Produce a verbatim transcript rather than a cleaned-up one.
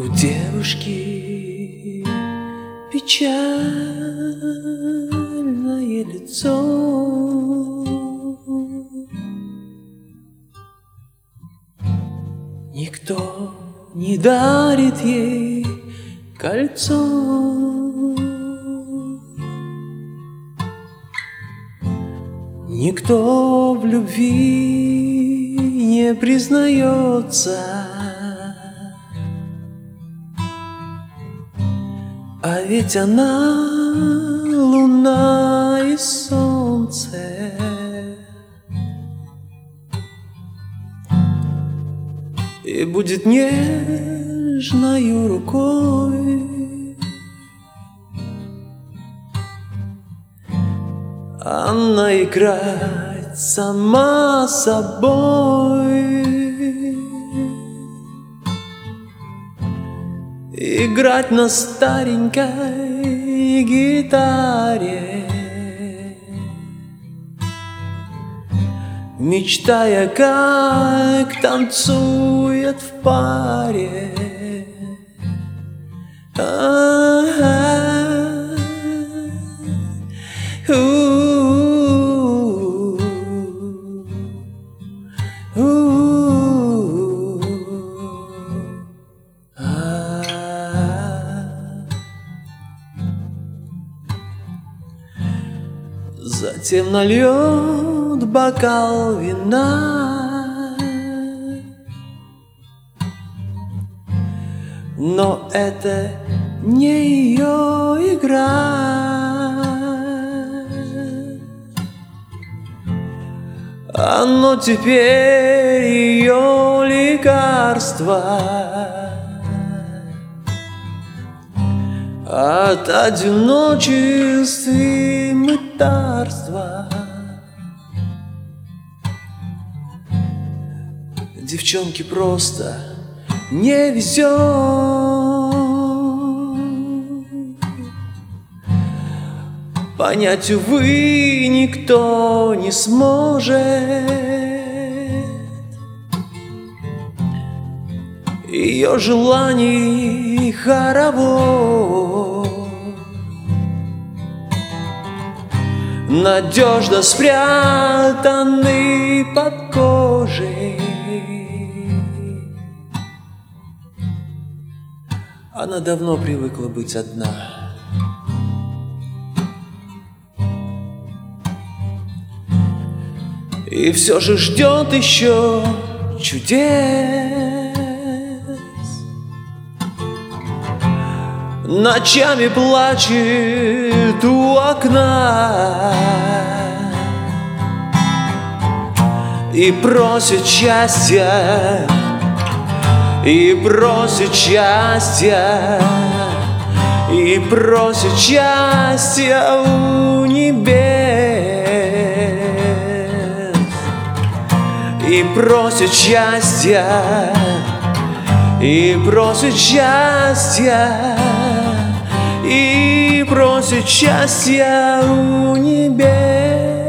У девушки печальное лицо, никто не дарит ей кольцо. Никто в любви не признается, а ведь она луна и солнце. И будет нежною рукой она играть сама собой, играть на старенькой гитаре, мечтая, как танцует в паре. А-а-а. У-у-у. У-у-у. Затем нальет бокал вина, но это не ее игра. Оно теперь ее лекарство от одиночества и мытарства. Девчонке просто не везет, понять, увы, никто не сможет ее желаний хоровод. Надежно спрятаны под кожей, она давно привыкла быть одна. И все же ждет еще чудес, ночами плачет у окна и просит счастья, и просит счастья, и просит счастья у небес, и просит счастья, и просит счастья, и просит счастья у небес.